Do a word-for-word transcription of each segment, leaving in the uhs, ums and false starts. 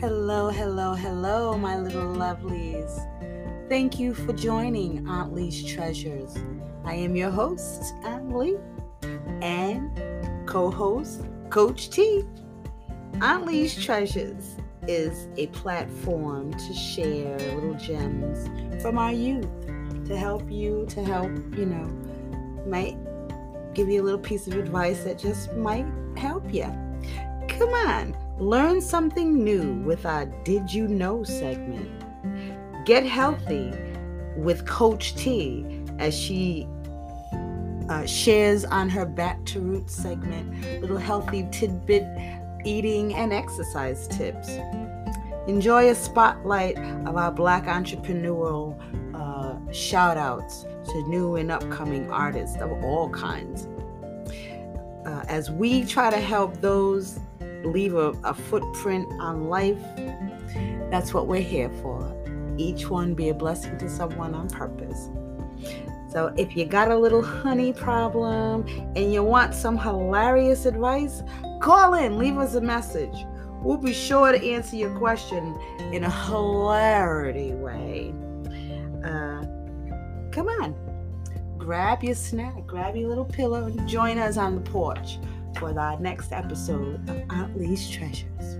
Hello, hello, hello, my little lovelies. Thank you for joining Aunt Lee's Treasures. I am your host, Aunt Lee, and co-host, Coach T. Aunt Lee's Treasures is a platform to share little gems from our youth to help you, to help, you know, might give you a little piece of advice that just might help you. Come on, learn something new with our Did You Know segment. Get healthy with Coach T as she uh, shares on her Back to Roots segment little healthy tidbit eating and exercise tips. Enjoy a spotlight of our Black entrepreneurial uh, shout outs to new and upcoming artists of all kinds. Uh, as we try to help those leave a, a footprint on life, that's what we're here for. Each one be a blessing to someone on purpose. So if you got a little honey problem and you want some hilarious advice, call in, leave us a message. We'll be sure to answer your question in a hilarity way. Uh, come on, grab your snack, grab your little pillow, and join us on the porch for our next episode of Aunt Lee's Treasures.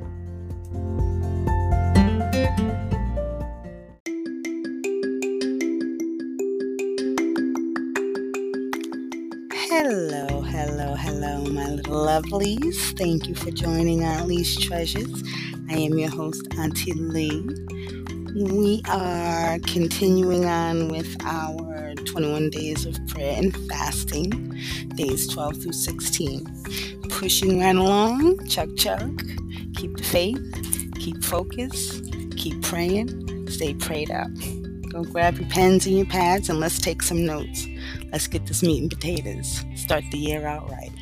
Hello, hello, hello, my little lovelies. Thank you for joining Aunt Lee's Treasures. I am your host, Auntie Lee. We are continuing on with our twenty-one days of prayer and fasting, days twelve through sixteen. Pushing right along, chuck chuck. Keep the faith, keep focus, keep praying, stay prayed up. Go grab your pens and your pads and let's take some notes. Let's get this meat and potatoes. Start the year out right.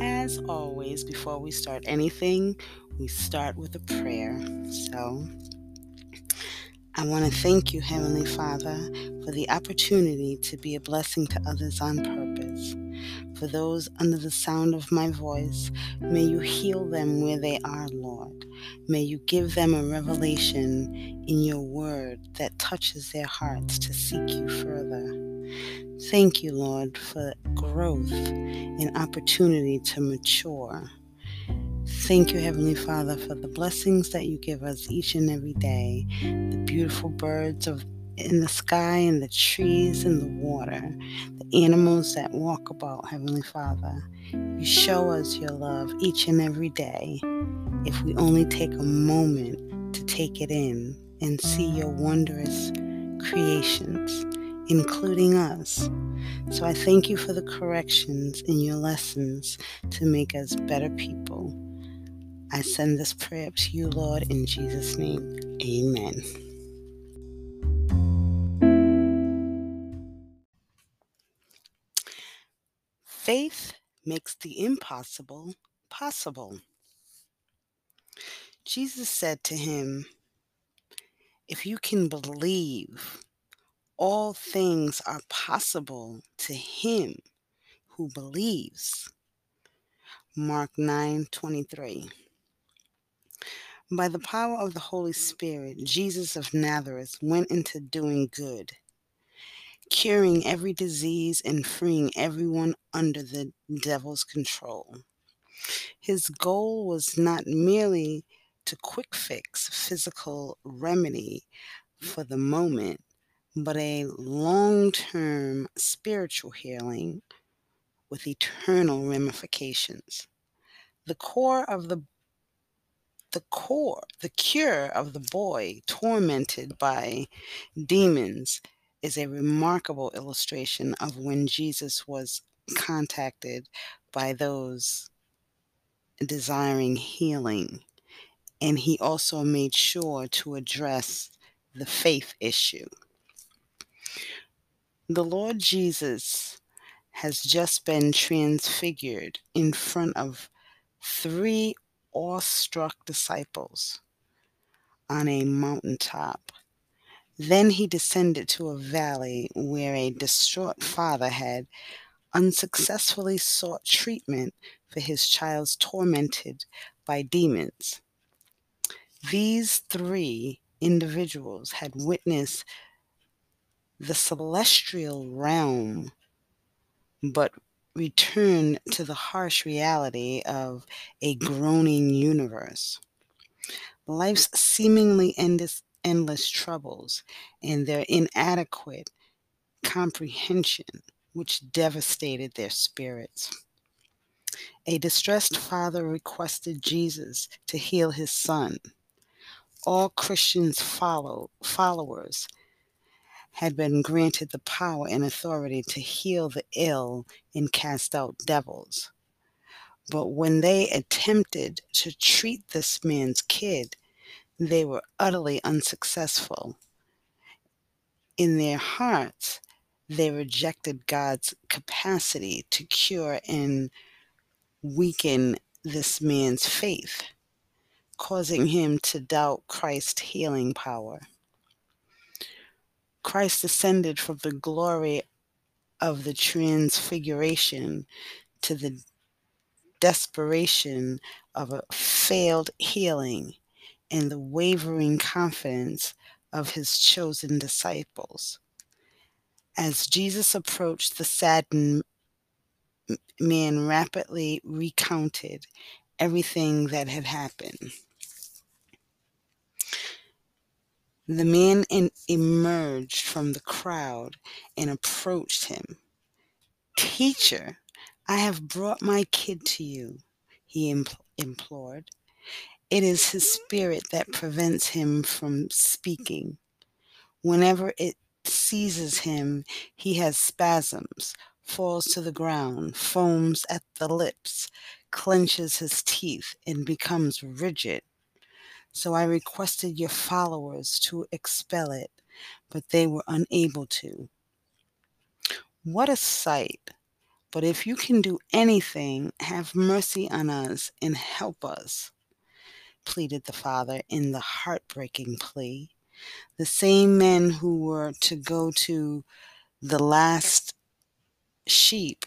As always, before we start anything, we start with a prayer. So, I want to thank you, Heavenly Father, for the opportunity to be a blessing to others on purpose. For those under the sound of my voice, may you heal them where they are, Lord. May you give them a revelation in your word that touches their hearts to seek you further. Thank you, Lord, for growth and opportunity to mature. Thank you, Heavenly Father, for the blessings that you give us each and every day, the beautiful birds of in the sky and the trees and the water, the animals that walk about, Heavenly Father. You show us your love each and every day if we only take a moment to take it in and see your wondrous creations, including us. So I thank you for the corrections in your lessons to make us better people. I send this prayer up to you, Lord, in Jesus' name. Amen. Faith makes the impossible possible. Jesus said to him, "If you can believe, all things are possible to him who believes." Mark nine twenty-three. By the power of the Holy Spirit, Jesus of Nazareth went into doing good, curing every disease and freeing everyone under the devil's control. His goal was not merely to quick fix physical remedy for the moment, but a long-term spiritual healing with eternal ramifications. The core of the The core, the cure of the boy tormented by demons is a remarkable illustration of when Jesus was contacted by those desiring healing, and he also made sure to address the faith issue. The Lord Jesus has just been transfigured in front of three awestruck disciples on a mountaintop Then he descended to a valley where a distraught father had unsuccessfully sought treatment for his child tormented by demons. These three individuals had witnessed the celestial realm, but returned to the harsh reality of a groaning universe. Life's seemingly endless, endless troubles and their inadequate comprehension, which devastated their spirits. A distressed father requested Jesus to heal his son. All Christians follow, followers had been granted the power and authority to heal the ill and cast out devils. But when they attempted to treat this man's kid, they were utterly unsuccessful. In their hearts, they rejected God's capacity to cure and weaken this man's faith, causing him to doubt Christ's healing power. Christ descended from the glory of the transfiguration to the desperation of a failed healing and the wavering confidence of his chosen disciples. As Jesus approached, the saddened man rapidly recounted everything that had happened. The man in, emerged from the crowd and approached him. "Teacher, I have brought my kid to you," he impl- implored. "It is his spirit that prevents him from speaking. Whenever it seizes him, he has spasms, falls to the ground, foams at the lips, clenches his teeth, and becomes rigid. So I requested your followers to expel it, but they were unable to." "What a sight! But if you can do anything, have mercy on us and help us," pleaded the father in the heartbreaking plea. The same men who were to go to the last sheep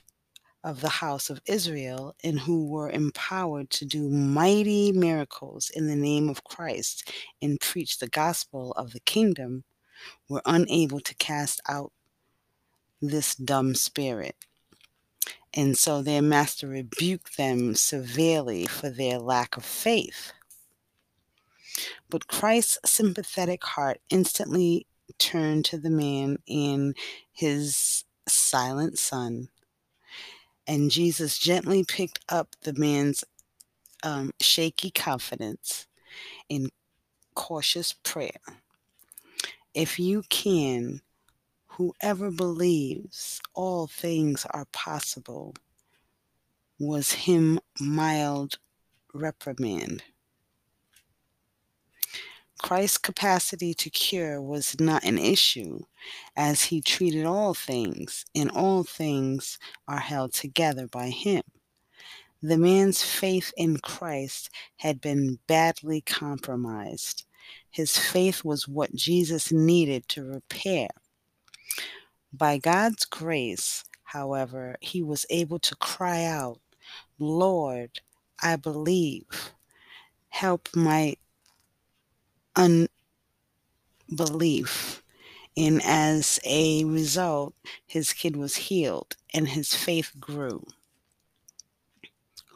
of the house of Israel and who were empowered to do mighty miracles in the name of Christ and preach the gospel of the kingdom were unable to cast out this dumb spirit. And so their master rebuked them severely for their lack of faith. But Christ's sympathetic heart instantly turned to the man and his silent son. And Jesus gently picked up the man's um, shaky confidence in cautious prayer. "If you can, whoever believes, all things are possible," was him mild reprimand. Christ's capacity to cure was not an issue, as he treated all things, and all things are held together by him. The man's faith in Christ had been badly compromised. His faith was what Jesus needed to repair. By God's grace, however, he was able to cry out, "Lord, I believe. Help my unbelief," and as a result, his kid was healed and his faith grew.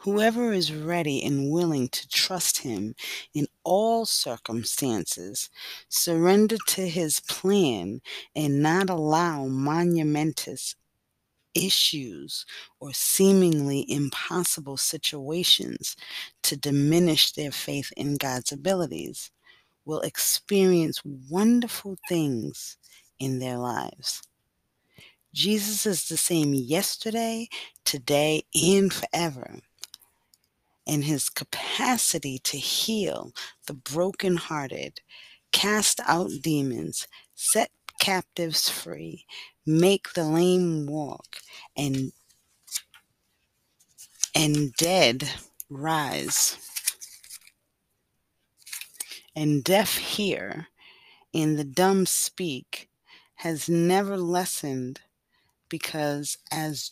Whoever is ready and willing to trust him in all circumstances, surrender to his plan, and not allow monumentous issues or seemingly impossible situations to diminish their faith in God's abilities, will experience wonderful things in their lives. Jesus is the same yesterday, today, and forever. And his capacity to heal the brokenhearted, cast out demons, set captives free, make the lame walk, and, and dead rise, and deaf hear, in the dumb speak has never lessened, because as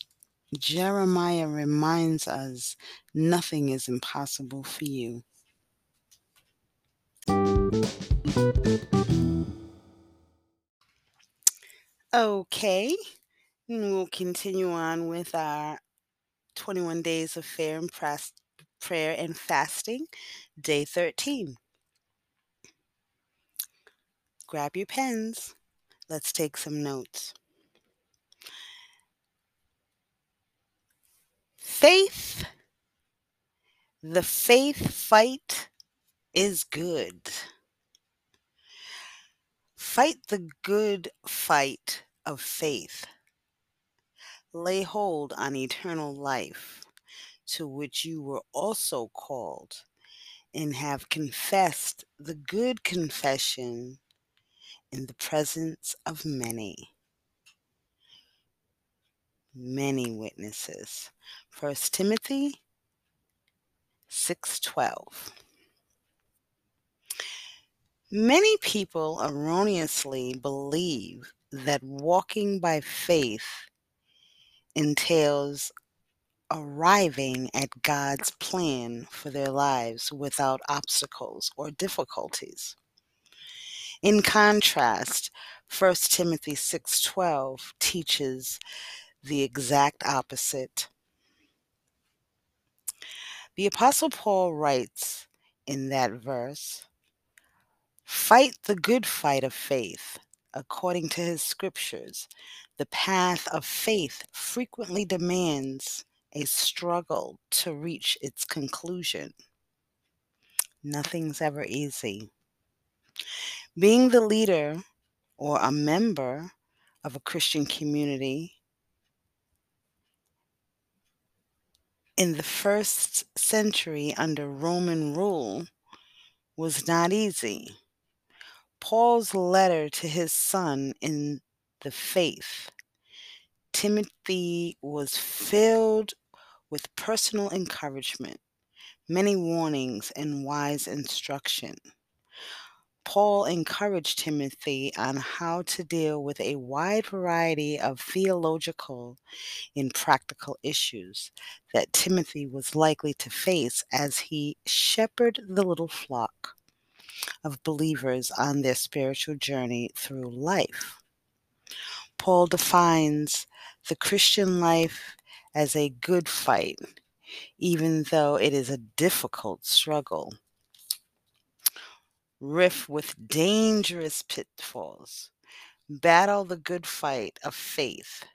Jeremiah reminds us, nothing is impossible for you. Okay, we'll continue on with our twenty-one Days of Fair and Pras- Prayer and Fasting, Day thirteen. Grab your pens. Let's take some notes. Faith. The faith fight is good. Fight the good fight of faith. Lay hold on eternal life, to which you were also called, and have confessed the good confession in the presence of many, many witnesses. First Timothy six twelve. Many people erroneously believe that walking by faith entails arriving at God's plan for their lives without obstacles or difficulties. In contrast, First Timothy six twelve teaches the exact opposite. The Apostle Paul writes in that verse, "Fight the good fight of faith." According to his scriptures, the path of faith frequently demands a struggle to reach its conclusion. Nothing's ever easy. Being the leader or a member of a Christian community in the first century under Roman rule was not easy. Paul's letter to his son in the faith, Timothy, was filled with personal encouragement, many warnings, and wise instruction. Paul encouraged Timothy on how to deal with a wide variety of theological and practical issues that Timothy was likely to face as he shepherded the little flock of believers on their spiritual journey through life. Paul defines the Christian life as a good fight, even though it is a difficult struggle, rife with dangerous pitfalls. Battle the good fight of faith,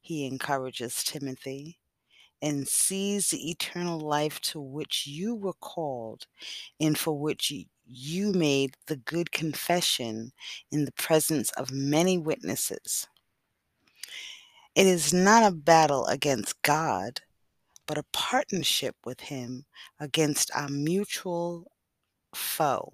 he encourages Timothy, and seize the eternal life to which you were called and for which you You made the good confession in the presence of many witnesses. It is not a battle against God, but a partnership with Him against our mutual foe.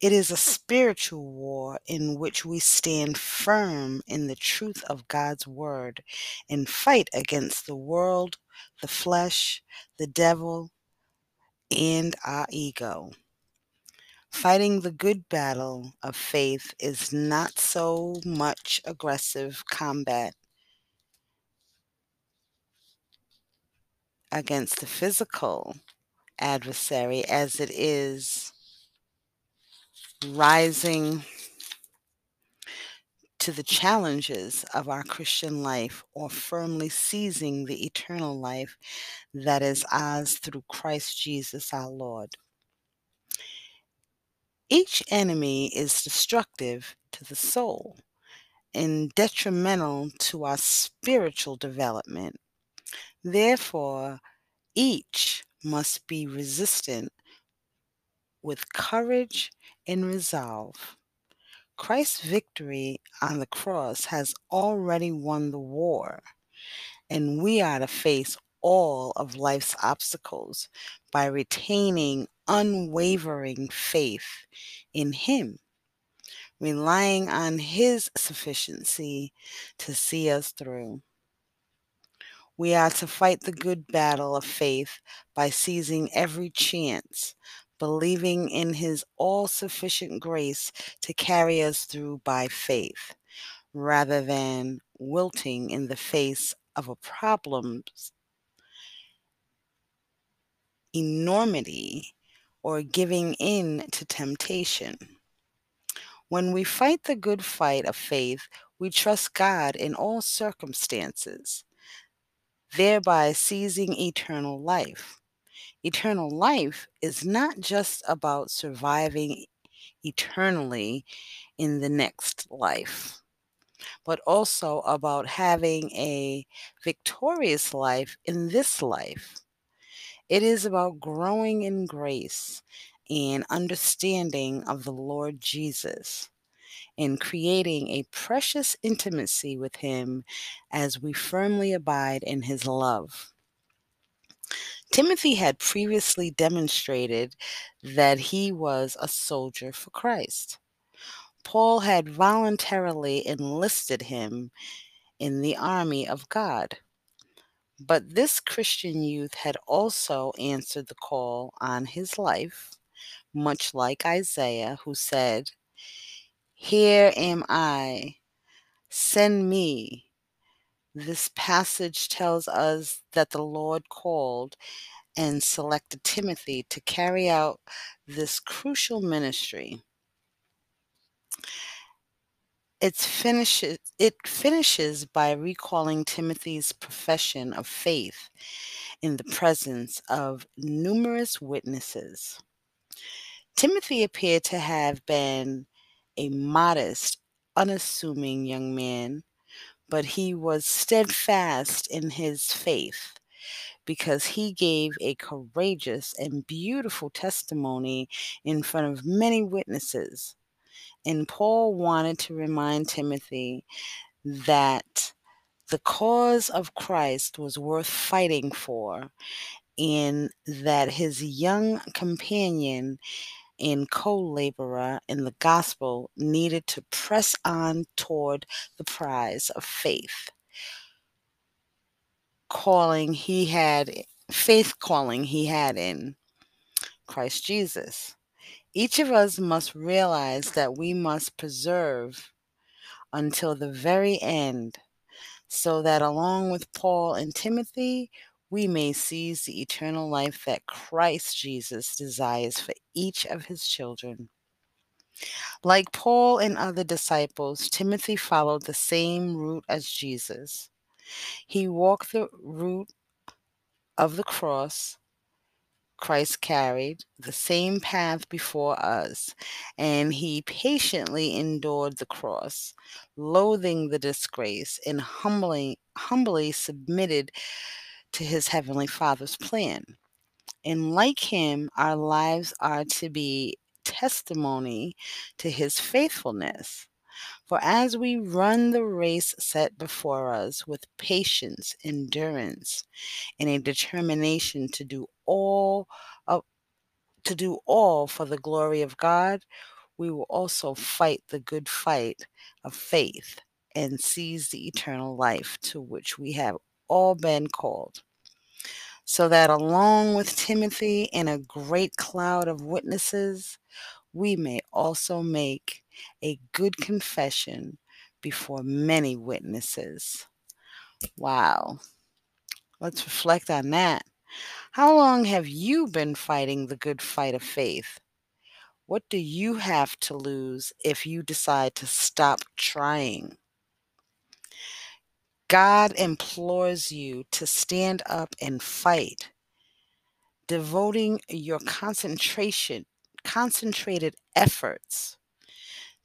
It is a spiritual war in which we stand firm in the truth of God's word and fight against the world, the flesh, the devil, and our ego. Fighting the good battle of faith is not so much aggressive combat against the physical adversary as it is rising to the challenges of our Christian life or firmly seizing the eternal life that is ours through Christ Jesus our Lord. Each enemy is destructive to the soul and detrimental to our spiritual development. Therefore, each must be resisted with courage and resolve. Christ's victory on the cross has already won the war, and we are to face all of life's obstacles by retaining unwavering faith in Him, relying on His sufficiency to see us through. We are to fight the good battle of faith by seizing every chance, believing in his all-sufficient grace to carry us through by faith, rather than wilting in the face of a problem's enormity or giving in to temptation. When we fight the good fight of faith, we trust God in all circumstances, thereby seizing eternal life. Eternal life is not just about surviving eternally in the next life, but also about having a victorious life in this life. It is about growing in grace and understanding of the Lord Jesus and creating a precious intimacy with him as we firmly abide in his love. Timothy had previously demonstrated that he was a soldier for Christ. Paul had voluntarily enlisted him in the army of God. But this Christian youth had also answered the call on his life, much like Isaiah, who said, "Here am I, send me." This passage tells us that the Lord called and selected Timothy to carry out this crucial ministry. It's finishes, it finishes by recalling Timothy's profession of faith in the presence of numerous witnesses. Timothy appeared to have been a modest, unassuming young man, but he was steadfast in his faith because he gave a courageous and beautiful testimony in front of many witnesses. And Paul wanted to remind Timothy that the cause of Christ was worth fighting for, and that his young companion and co-laborer in the gospel needed to press on toward the prize of faith calling he had, faith calling he had in Christ Jesus. Each of us must realize that we must persevere until the very end, so that along with Paul and Timothy, we may seize the eternal life that Christ Jesus desires for each of his children. Like Paul and other disciples, Timothy followed the same route as Jesus. He walked the route of the cross Christ carried, the same path before us, and he patiently endured the cross, loathing the disgrace, and humbly, humbly submitted to his heavenly Father's plan. And like him, our lives are to be testimony to his faithfulness. For as we run the race set before us with patience, endurance, and a determination to do all of, to do all for the glory of God, we will also fight the good fight of faith and seize the eternal life to which we have all been called. So that along with Timothy and a great cloud of witnesses, we may also make a good confession before many witnesses. Wow. Let's reflect on that. How long have you been fighting the good fight of faith? What do you have to lose if you decide to stop trying? God implores you to stand up and fight, devoting your concentration concentrated efforts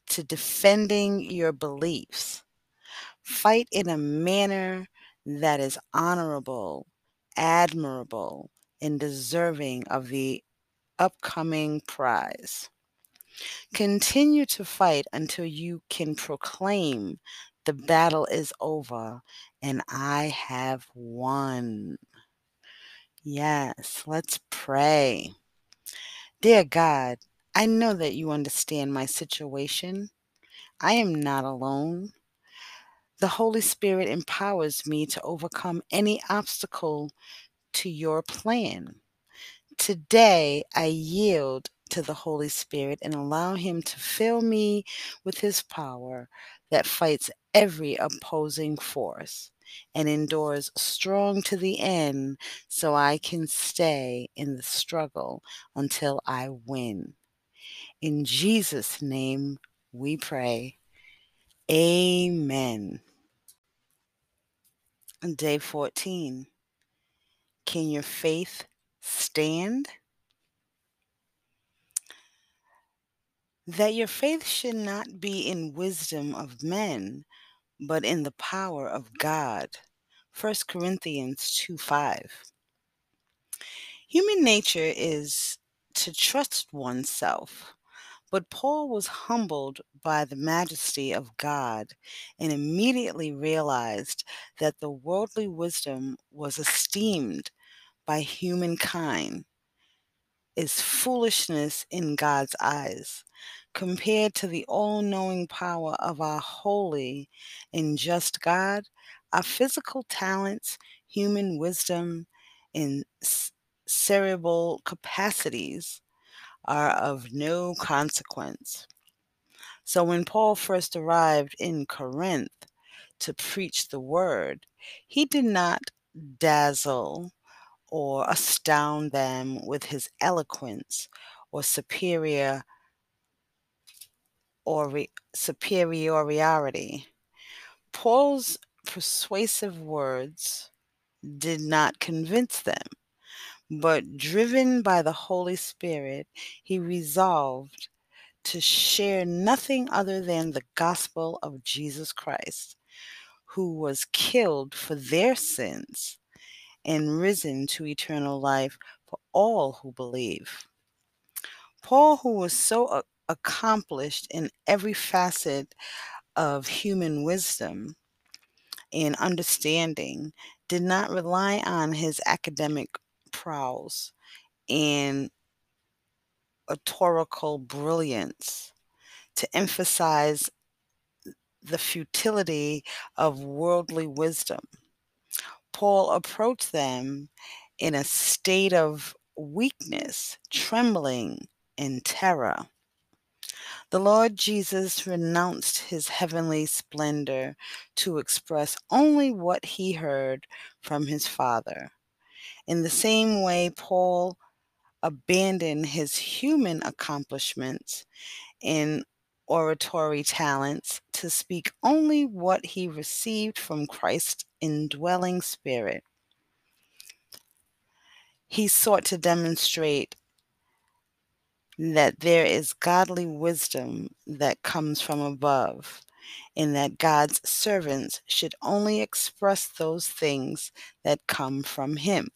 to defending your beliefs. Fight in a manner that is honorable, admirable, and deserving of the upcoming prize. Continue to fight until you can proclaim, "The battle is over and I have won." Yes, let's pray. Dear God, I know that you understand my situation. I am not alone. The Holy Spirit empowers me to overcome any obstacle to your plan. Today, I yield to the Holy Spirit and allow him to fill me with his power that fights every opposing force and endures strong to the end, so I can stay in the struggle until I win. In Jesus' name we pray. Amen. Day fourteen. Can your faith stand? That your faith should not be in wisdom of men, but in the power of God. First Corinthians two five. Human nature is to trust oneself, but Paul was humbled by the majesty of God and immediately realized that the worldly wisdom was esteemed by humankind is foolishness in God's eyes, compared to the all-knowing power of our holy and just God. Our physical talents, human wisdom, and cerebral capacities are of no consequence. So when Paul first arrived in Corinth to preach the word, he did not dazzle or astound them with his eloquence or superior or re- superiority. Paul's persuasive words did not convince them, but driven by the Holy Spirit, he resolved to share nothing other than the gospel of Jesus Christ, who was killed for their sins and risen to eternal life for all who believe. Paul, who was so accomplished in every facet of human wisdom and understanding, did not rely on his academic prowess and rhetorical brilliance to emphasize the futility of worldly wisdom. Paul approached them in a state of weakness, trembling, and terror. The Lord Jesus renounced his heavenly splendor to express only what he heard from his Father. In the same way, Paul abandoned his human accomplishments and oratory talents to speak only what he received from Christ's indwelling spirit. He sought to demonstrate that there is godly wisdom that comes from above, and that God's servants should only express those things that come from him.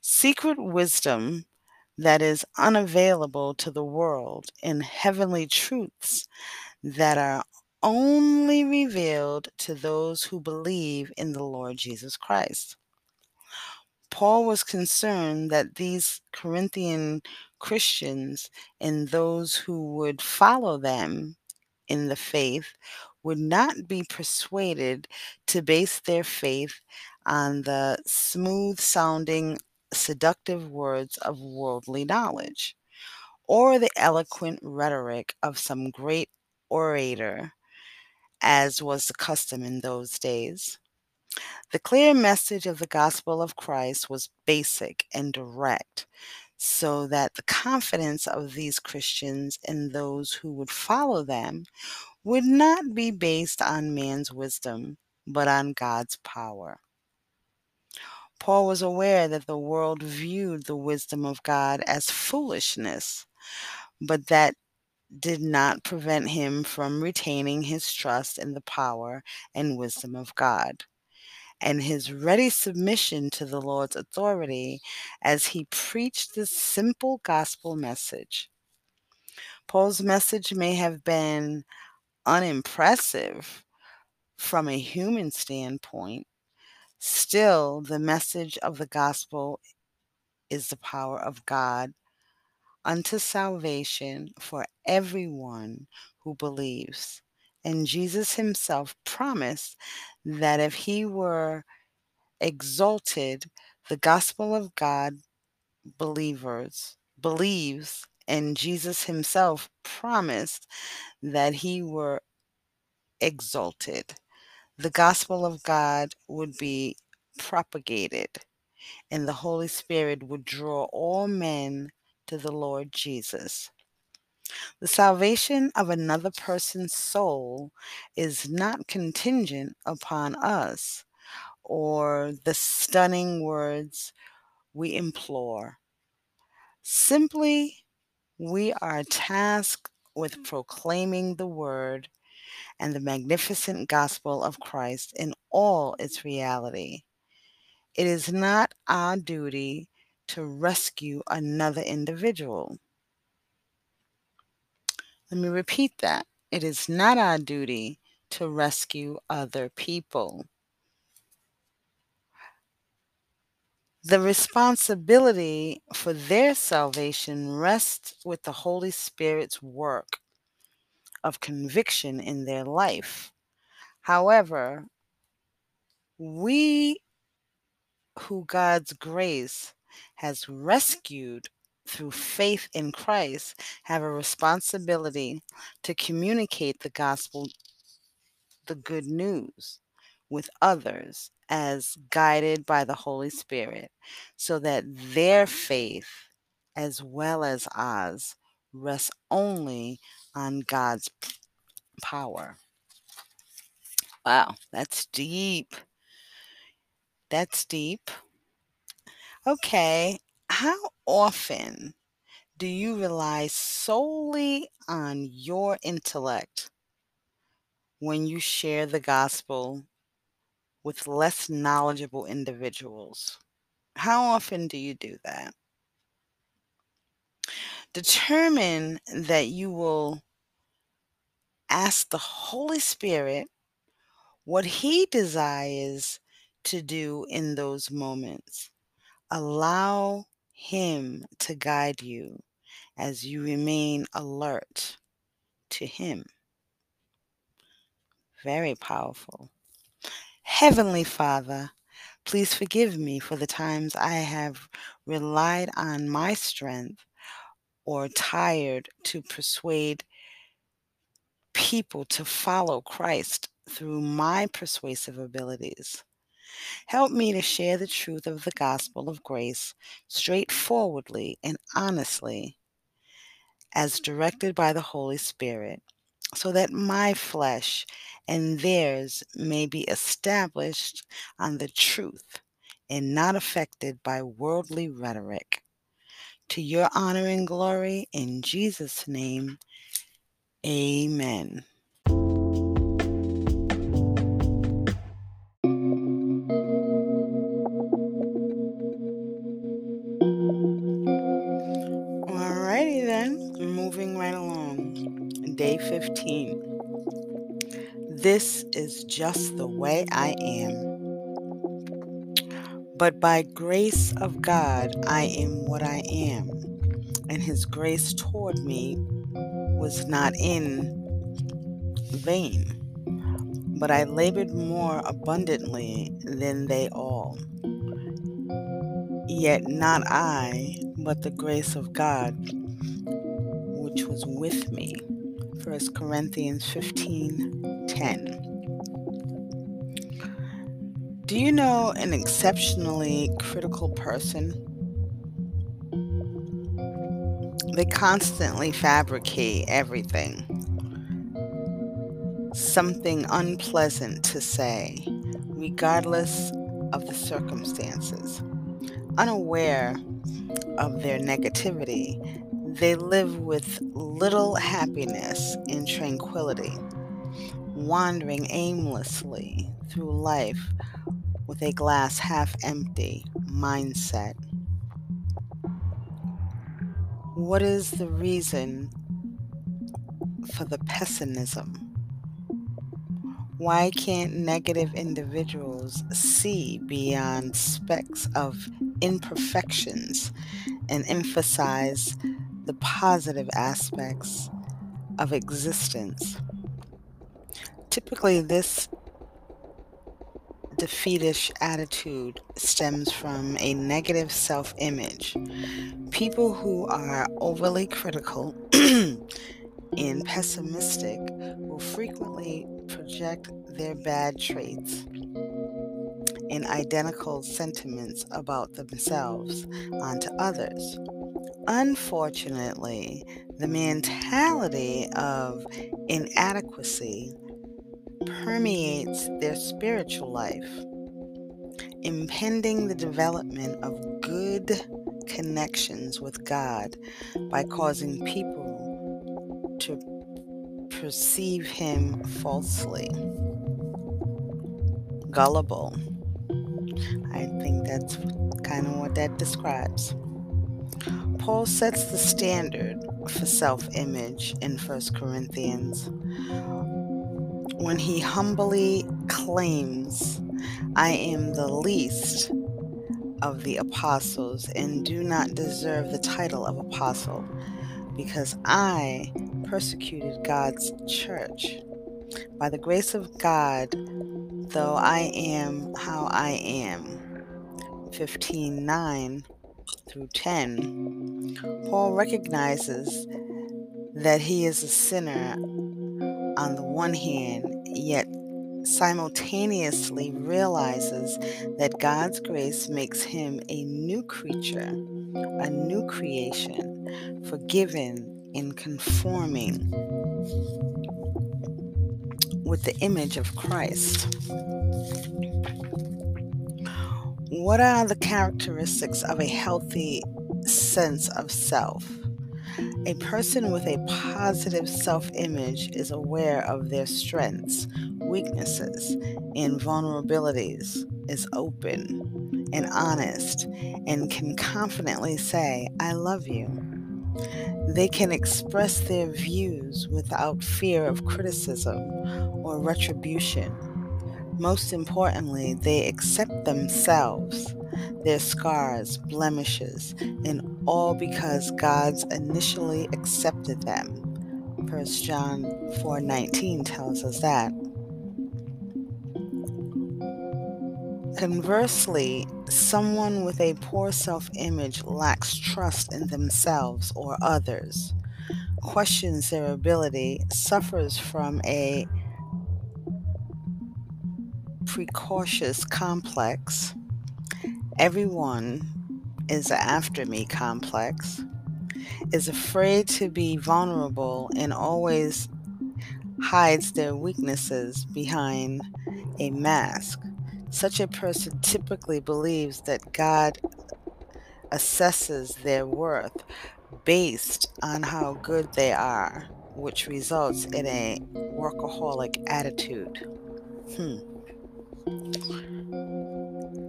Secret wisdom that is unavailable to the world, and heavenly truths that are only revealed to those who believe in the Lord Jesus Christ. Paul was concerned that these Corinthian Christians and those who would follow them in the faith would not be persuaded to base their faith on the smooth-sounding, seductive words of worldly knowledge, or the eloquent rhetoric of some great orator, as was the custom in those days. The clear message of the gospel of Christ was basic and direct, so that the confidence of these Christians and those who would follow them would not be based on man's wisdom, but on God's power. Paul was aware that the world viewed the wisdom of God as foolishness, but that did not prevent him from retaining his trust in the power and wisdom of God, and his ready submission to the Lord's authority as he preached this simple gospel message. Paul's message may have been unimpressive from a human standpoint. Still, the message of the gospel is the power of God unto salvation for everyone who believes. And Jesus himself promised that if he were exalted, The gospel of God believers believes, and Jesus himself promised that he were exalted. The gospel of God would be propagated, and the Holy Spirit would draw all men to the Lord Jesus. The salvation of another person's soul is not contingent upon us or the stunning words we implore. Simply, we are tasked with proclaiming the word and the magnificent gospel of Christ in all its reality. It is not our duty to rescue another individual. Let me repeat that. It is not our duty to rescue other people. The responsibility for their salvation rests with the Holy Spirit's work of conviction in their life. However, we who God's grace has rescued through faith in Christ have a responsibility to communicate the gospel, the good news, with others as guided by the Holy Spirit, so that their faith, as well as ours, rests only on God's power. Wow, that's deep. That's deep. Okay, how often do you rely solely on your intellect when you share the gospel with less knowledgeable individuals? How often do you do that? Determine that you will ask the Holy Spirit what He desires to do in those moments. Allow Him to guide you as you remain alert to Him. Very powerful. Heavenly Father, please forgive me for the times I have relied on my strength or tired to persuade people to follow Christ through my persuasive abilities. Help me to share the truth of the gospel of grace straightforwardly and honestly, as directed by the Holy Spirit, so that my flesh and theirs may be established on the truth and not affected by worldly rhetoric. To your honor and glory, in Jesus' name, amen. Alrighty then, moving right along. Day fifteen. This is just the way I am. But by grace of God, I am what I am, and His grace toward me was not in vain, but I labored more abundantly than they all. Yet not I, but the grace of God, which was with me. First Corinthians fifteen ten. Do you know an exceptionally critical person? They constantly fabricate everything. Something unpleasant to say, regardless of the circumstances. Unaware of their negativity, they live with little happiness and tranquility, wandering aimlessly through life with a glass half empty mindset. What is the reason for the pessimism? Why can't negative individuals see beyond specks of imperfections and emphasize the positive aspects of existence? Typically, this defeatish attitude stems from a negative self-image. People who are overly critical and pessimistic will frequently project their bad traits and identical sentiments about themselves onto others. Unfortunately, the mentality of inadequacy permeates their spiritual life, impeding the development of good connections with God by causing people to perceive Him falsely. Gullible. I think that's kind of what that describes. Paul sets the standard for self-image in First Corinthians when he humbly claims, "I am the least of the apostles and do not deserve the title of apostle because I persecuted God's church. By the grace of God, though I am how I am." fifteen nine through ten. Paul recognizes that he is a sinner on the one hand, yet simultaneously realizes that God's grace makes him a new creature, a new creation, forgiven and conforming with the image of Christ. What are the characteristics of a healthy sense of self? A person with a positive self-image is aware of their strengths, weaknesses, and vulnerabilities, is open and honest, and can confidently say, "I love you." They can express their views without fear of criticism or retribution. Most importantly, they accept themselves, their scars, blemishes, and all because God's initially accepted them. First John four nineteen tells us that. Conversely, someone with a poor self-image lacks trust in themselves or others, questions their ability, suffers from a precautious complex, everyone is after me complex, is afraid to be vulnerable, and always hides their weaknesses behind a mask. Such a person typically believes that God assesses their worth based on how good they are, which results in a workaholic attitude. Hmm.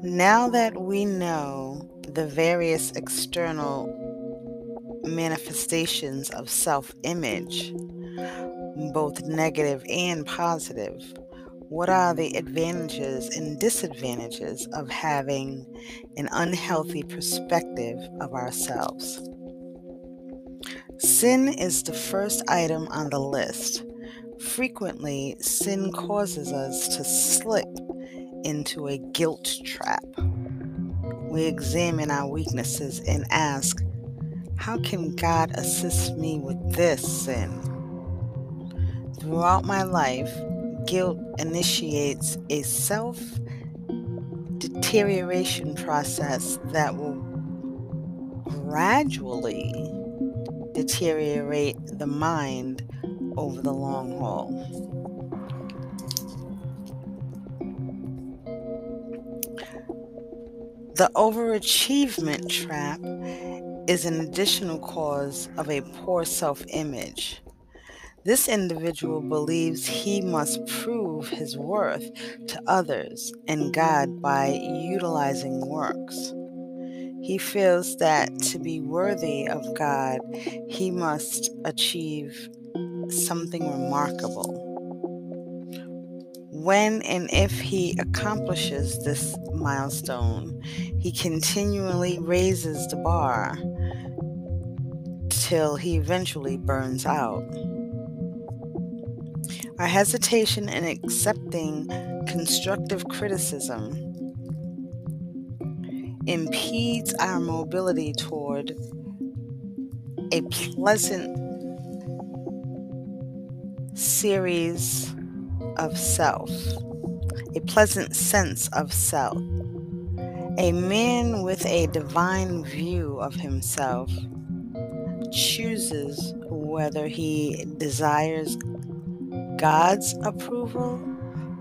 Now that we know the various external manifestations of self-image, both negative and positive, what are the advantages and disadvantages of having an unhealthy perspective of ourselves? Sin is the first item on the list. Frequently, sin causes us to slip into a guilt trap. We examine our weaknesses and ask, "How can God assist me with this sin?" Throughout my life, guilt initiates a self-deterioration process that will gradually deteriorate the mind over the long haul. The overachievement trap is an additional cause of a poor self-image. This individual believes he must prove his worth to others and God by utilizing works. He feels that to be worthy of God, he must achieve something remarkable. When and if he accomplishes this milestone, he continually raises the bar till he eventually burns out. Our hesitation in accepting constructive criticism impedes our mobility toward a pleasant series of self, a pleasant sense of self. A man with a divine view of himself chooses whether he desires God's approval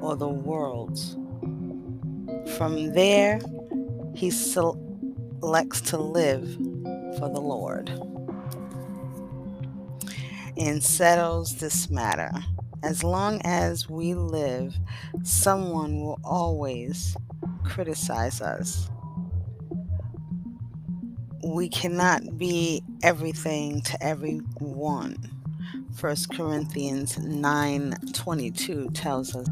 or the world's. From there, he selects to live for the Lord and settles this matter. As long as we live, someone will always criticize us. We cannot be everything to everyone. First Corinthians nine twenty-two tells us.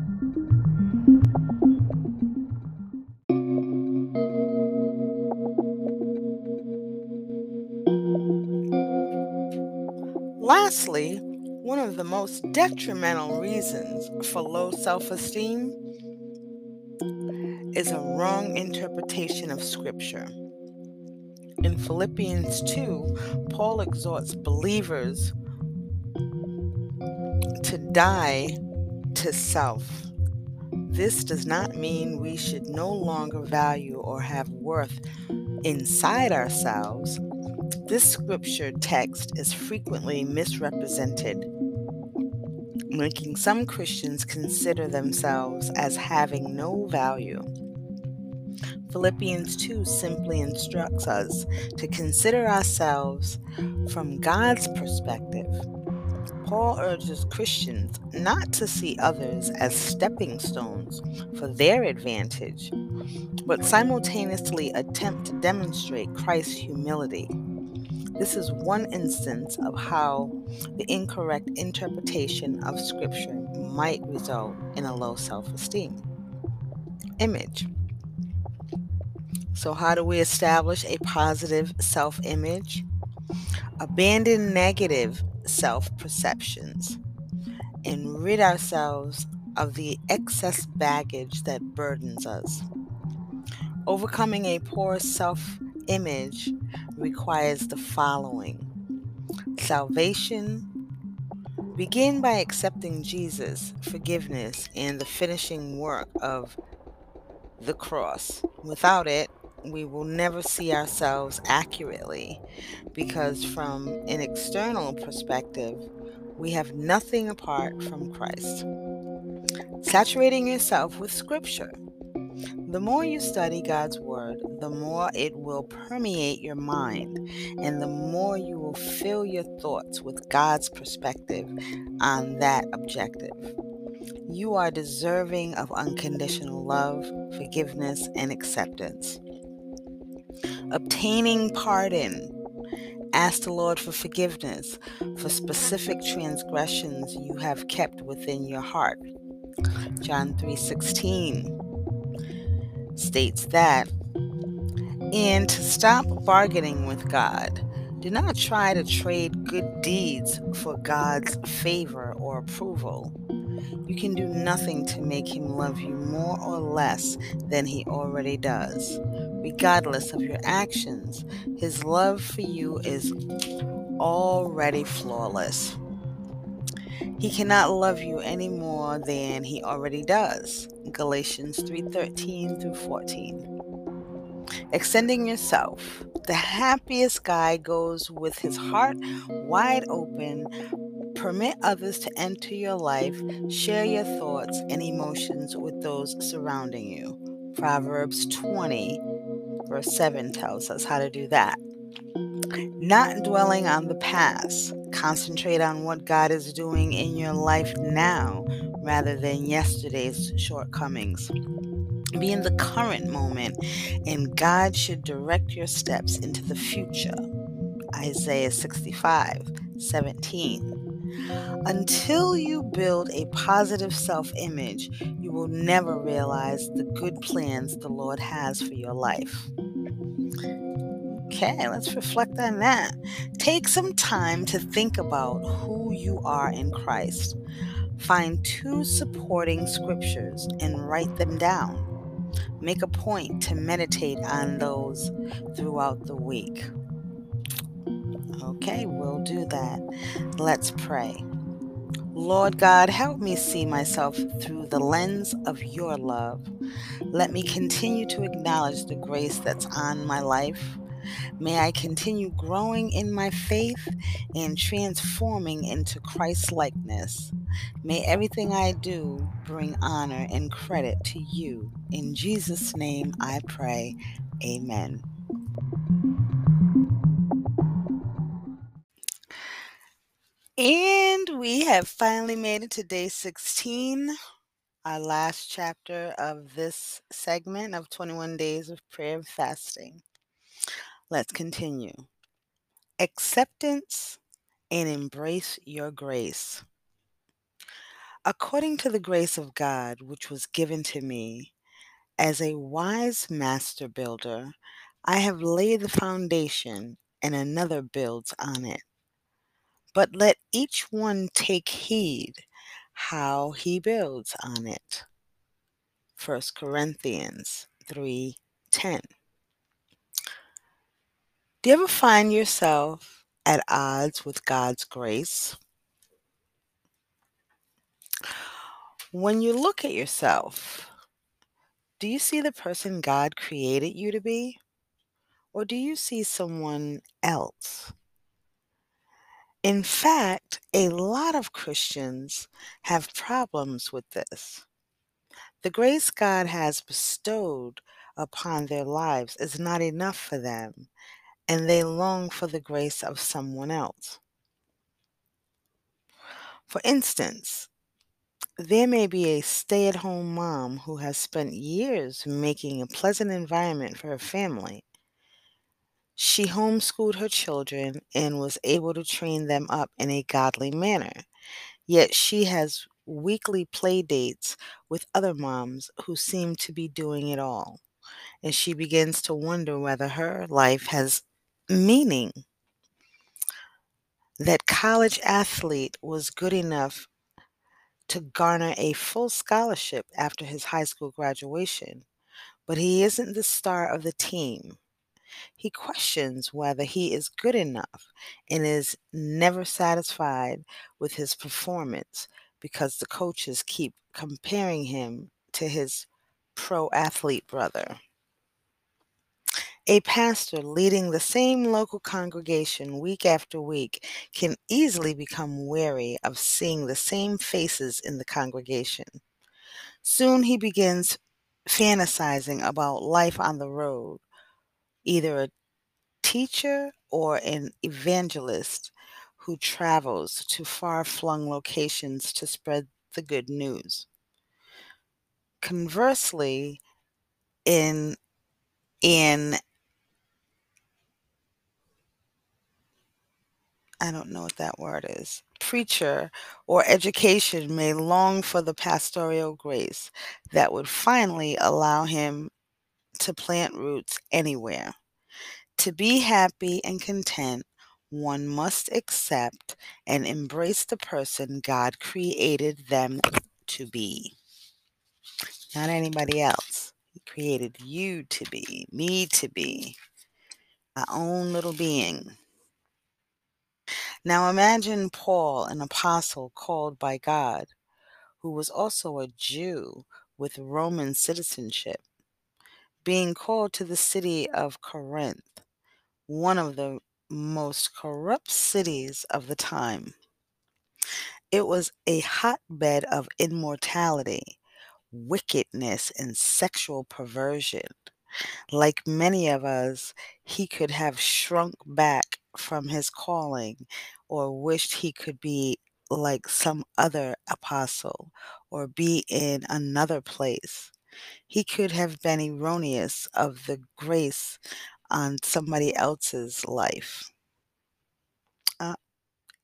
Lastly, one of the most detrimental reasons for low self-esteem is a wrong interpretation of Scripture. In Philippians two, Paul exhorts believers to die to self. This does not mean we should no longer value or have worth inside ourselves. This scripture text is frequently misrepresented, making some Christians consider themselves as having no value. Philippians two simply instructs us to consider ourselves from God's perspective. Paul urges Christians not to see others as stepping stones for their advantage, but simultaneously attempt to demonstrate Christ's humility. This is one instance of how the incorrect interpretation of Scripture might result in a low self-esteem image. So how do we establish a positive self-image? Abandon negative self-perceptions and rid ourselves of the excess baggage that burdens us. Overcoming a poor self-image requires the following. Salvation. Begin by accepting Jesus, forgiveness, and the finishing work of the cross. Without it, we will never see ourselves accurately, because from an external perspective, we have nothing apart from Christ. Saturating yourself with Scripture. The more you study God's Word, the more it will permeate your mind, and the more you will fill your thoughts with God's perspective on that objective. You are deserving of unconditional love, forgiveness, and acceptance. Obtaining pardon. Ask the Lord for forgiveness for specific transgressions you have kept within your heart. John three sixteen states that, and to stop bargaining with God. Do not try to trade good deeds for God's favor or approval. You can do nothing to make him love you more or less than he already does. Regardless of your actions, his love for you is already flawless. He cannot love you any more than he already does. Galatians three thirteen through fourteen. Extending yourself. The happiest guy goes with his heart wide open. Permit others to enter your life. Share your thoughts and emotions with those surrounding you. Proverbs twenty, verse seven tells us how to do that. Not dwelling on the past. Concentrate on what God is doing in your life now rather than yesterday's shortcomings. Be in the current moment, and God should direct your steps into the future. Isaiah sixty-five seventeen. Until you build a positive self-image, you will never realize the good plans the Lord has for your life. Okay, let's reflect on that. Take some time to think about who you are in Christ. Find two supporting scriptures and write them down. Make a point to meditate on those throughout the week. Okay, we'll do that. Let's pray. Lord God, help me see myself through the lens of your love. Let me continue to acknowledge the grace that's on my life. May I continue growing in my faith and transforming into Christ-likeness. May everything I do bring honor and credit to you. In Jesus' name I pray. Amen. And we have finally made it to day sixteen, our last chapter of this segment of twenty-one Days of Prayer and Fasting. Let's continue. Acceptance and embrace your grace. According to the grace of God, which was given to me, as a wise master builder, I have laid the foundation and another builds on it. But let each one take heed how he builds on it. First Corinthians three ten. Do you ever find yourself at odds with God's grace? When you look at yourself, do you see the person God created you to be? Or do you see someone else? In fact, a lot of Christians have problems with this. The grace God has bestowed upon their lives is not enough for them, and they long for the grace of someone else. For instance, there may be a stay-at-home mom who has spent years making a pleasant environment for her family. She homeschooled her children and was able to train them up in a godly manner. Yet she has weekly play dates with other moms who seem to be doing it all. And she begins to wonder whether her life has meaning. That college athlete was good enough to garner a full scholarship after his high school graduation, but he isn't the star of the team. He questions whether he is good enough and is never satisfied with his performance because the coaches keep comparing him to his pro athlete brother. A pastor leading the same local congregation week after week can easily become weary of seeing the same faces in the congregation. Soon he begins fantasizing about life on the road, either a teacher or an evangelist who travels to far-flung locations to spread the good news. Conversely, in in I don't know what that word is. Preacher or education may long for the pastoral grace that would finally allow him to plant roots anywhere. To be happy and content, one must accept and embrace the person God created them to be. Not anybody else. He created you to be, me to be, our own little being. Now imagine Paul, an apostle called by God, who was also a Jew with Roman citizenship, being called to the city of Corinth, one of the most corrupt cities of the time. It was a hotbed of immorality, wickedness, and sexual perversion. Like many of us, he could have shrunk back from his calling or wished he could be like some other apostle or be in another place. He could have been erroneous of the grace on somebody else's life. Uh,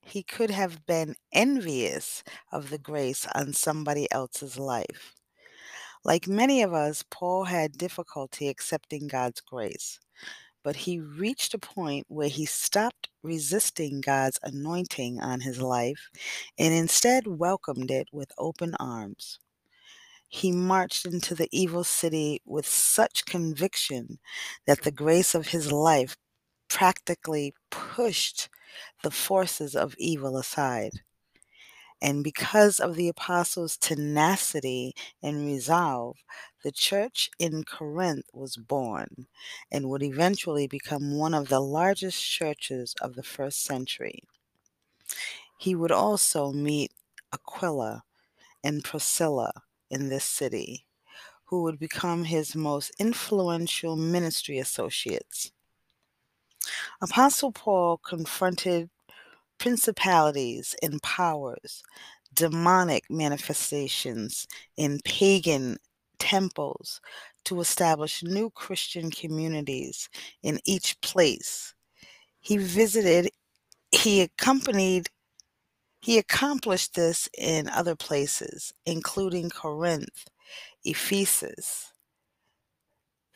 he could have been envious of the grace on somebody else's life. Like many of us, Paul had difficulty accepting God's grace. but he reached a point where he stopped resisting God's anointing on his life and instead welcomed it with open arms. He marched into the evil city with such conviction that the grace of his life practically pushed the forces of evil aside. And because of the apostles' tenacity and resolve, the church in Corinth was born and would eventually become one of the largest churches of the first century. He would also meet Aquila and Priscilla in this city, who would become his most influential ministry associates. Apostle Paul confronted principalities and powers, demonic manifestations in pagan temples to establish new Christian communities in each place. He visited, he accompanied, he accomplished this in other places, including Corinth, Ephesus,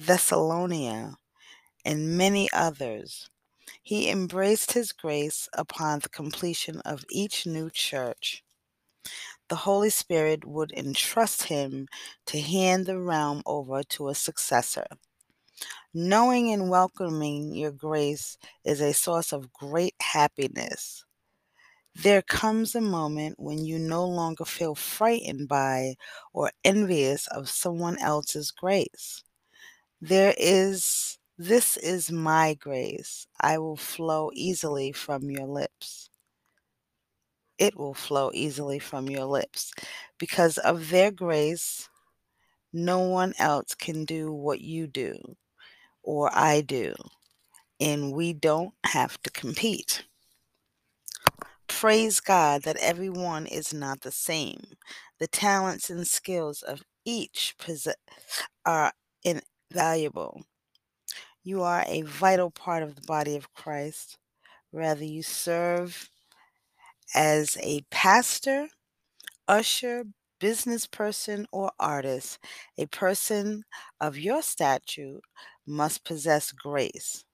Thessalonica, and many others. He embraced his grace upon the completion of each new church. The Holy Spirit would entrust him to hand the realm over to a successor. Knowing and welcoming your grace is a source of great happiness. There comes a moment when you no longer feel frightened by or envious of someone else's grace. There is This is my grace. I will flow easily from your lips. It will flow easily from your lips. Because of their grace, no one else can do what you do or I do, and we don't have to compete. Praise God that everyone is not the same. The talents and skills of each are invaluable. You are a vital part of the body of Christ. Rather, you serve as a pastor, usher, business person, or artist. A person of your stature must possess grace.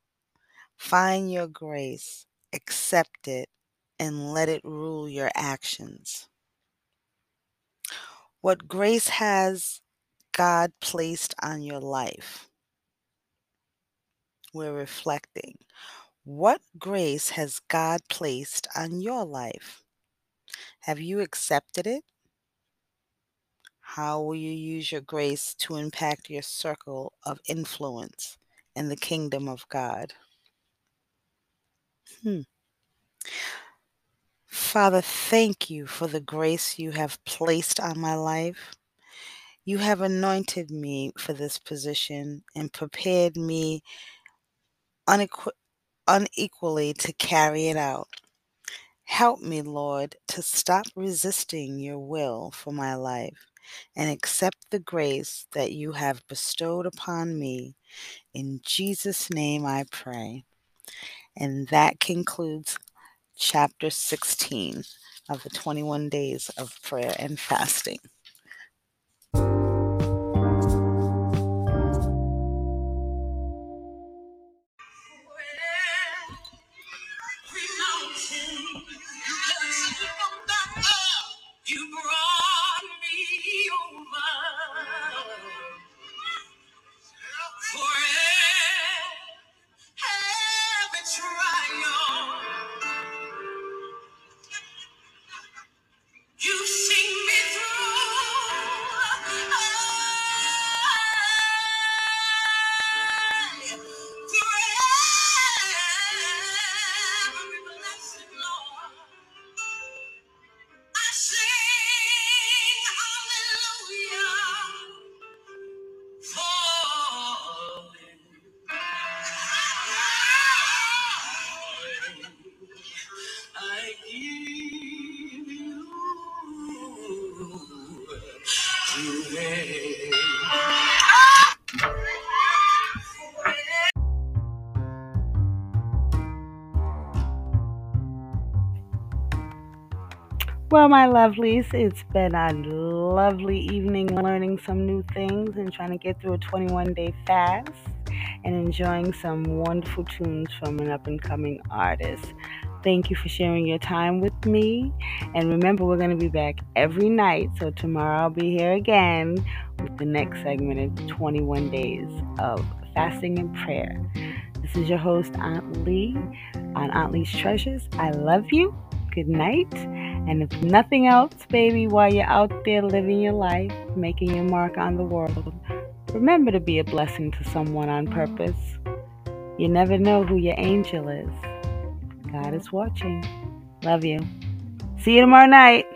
Find your grace, accept it, and let it rule your actions. What grace has God placed on your life? We're reflecting. What grace has God placed on your life? Have you accepted it? How will you use your grace to impact your circle of influence and the kingdom of God? Hmm. Father, thank you for the grace you have placed on my life. You have anointed me for this position and prepared me Unequ- unequally to carry it out. Help me, Lord, to stop resisting your will for my life and accept the grace that you have bestowed upon me. In Jesus' name I pray. And that concludes chapter sixteen of the twenty-one days of prayer and fasting. Well, my lovelies, it's been a lovely evening learning some new things and trying to get through a twenty-one day fast. and enjoying some wonderful tunes from an up-and-coming artist. Thank you for sharing your time with me. And remember, we're going to be back every night. So tomorrow I'll be here again with the next segment of twenty-one Days of Fasting and Prayer. This is your host, Aunt Lee, on Aunt Lee's Treasures. I love you. Good night. And if nothing else, baby, while you're out there living your life, making your mark on the world, remember to be a blessing to someone on purpose. You never know who your angel is. God is watching. Love you. See you tomorrow night.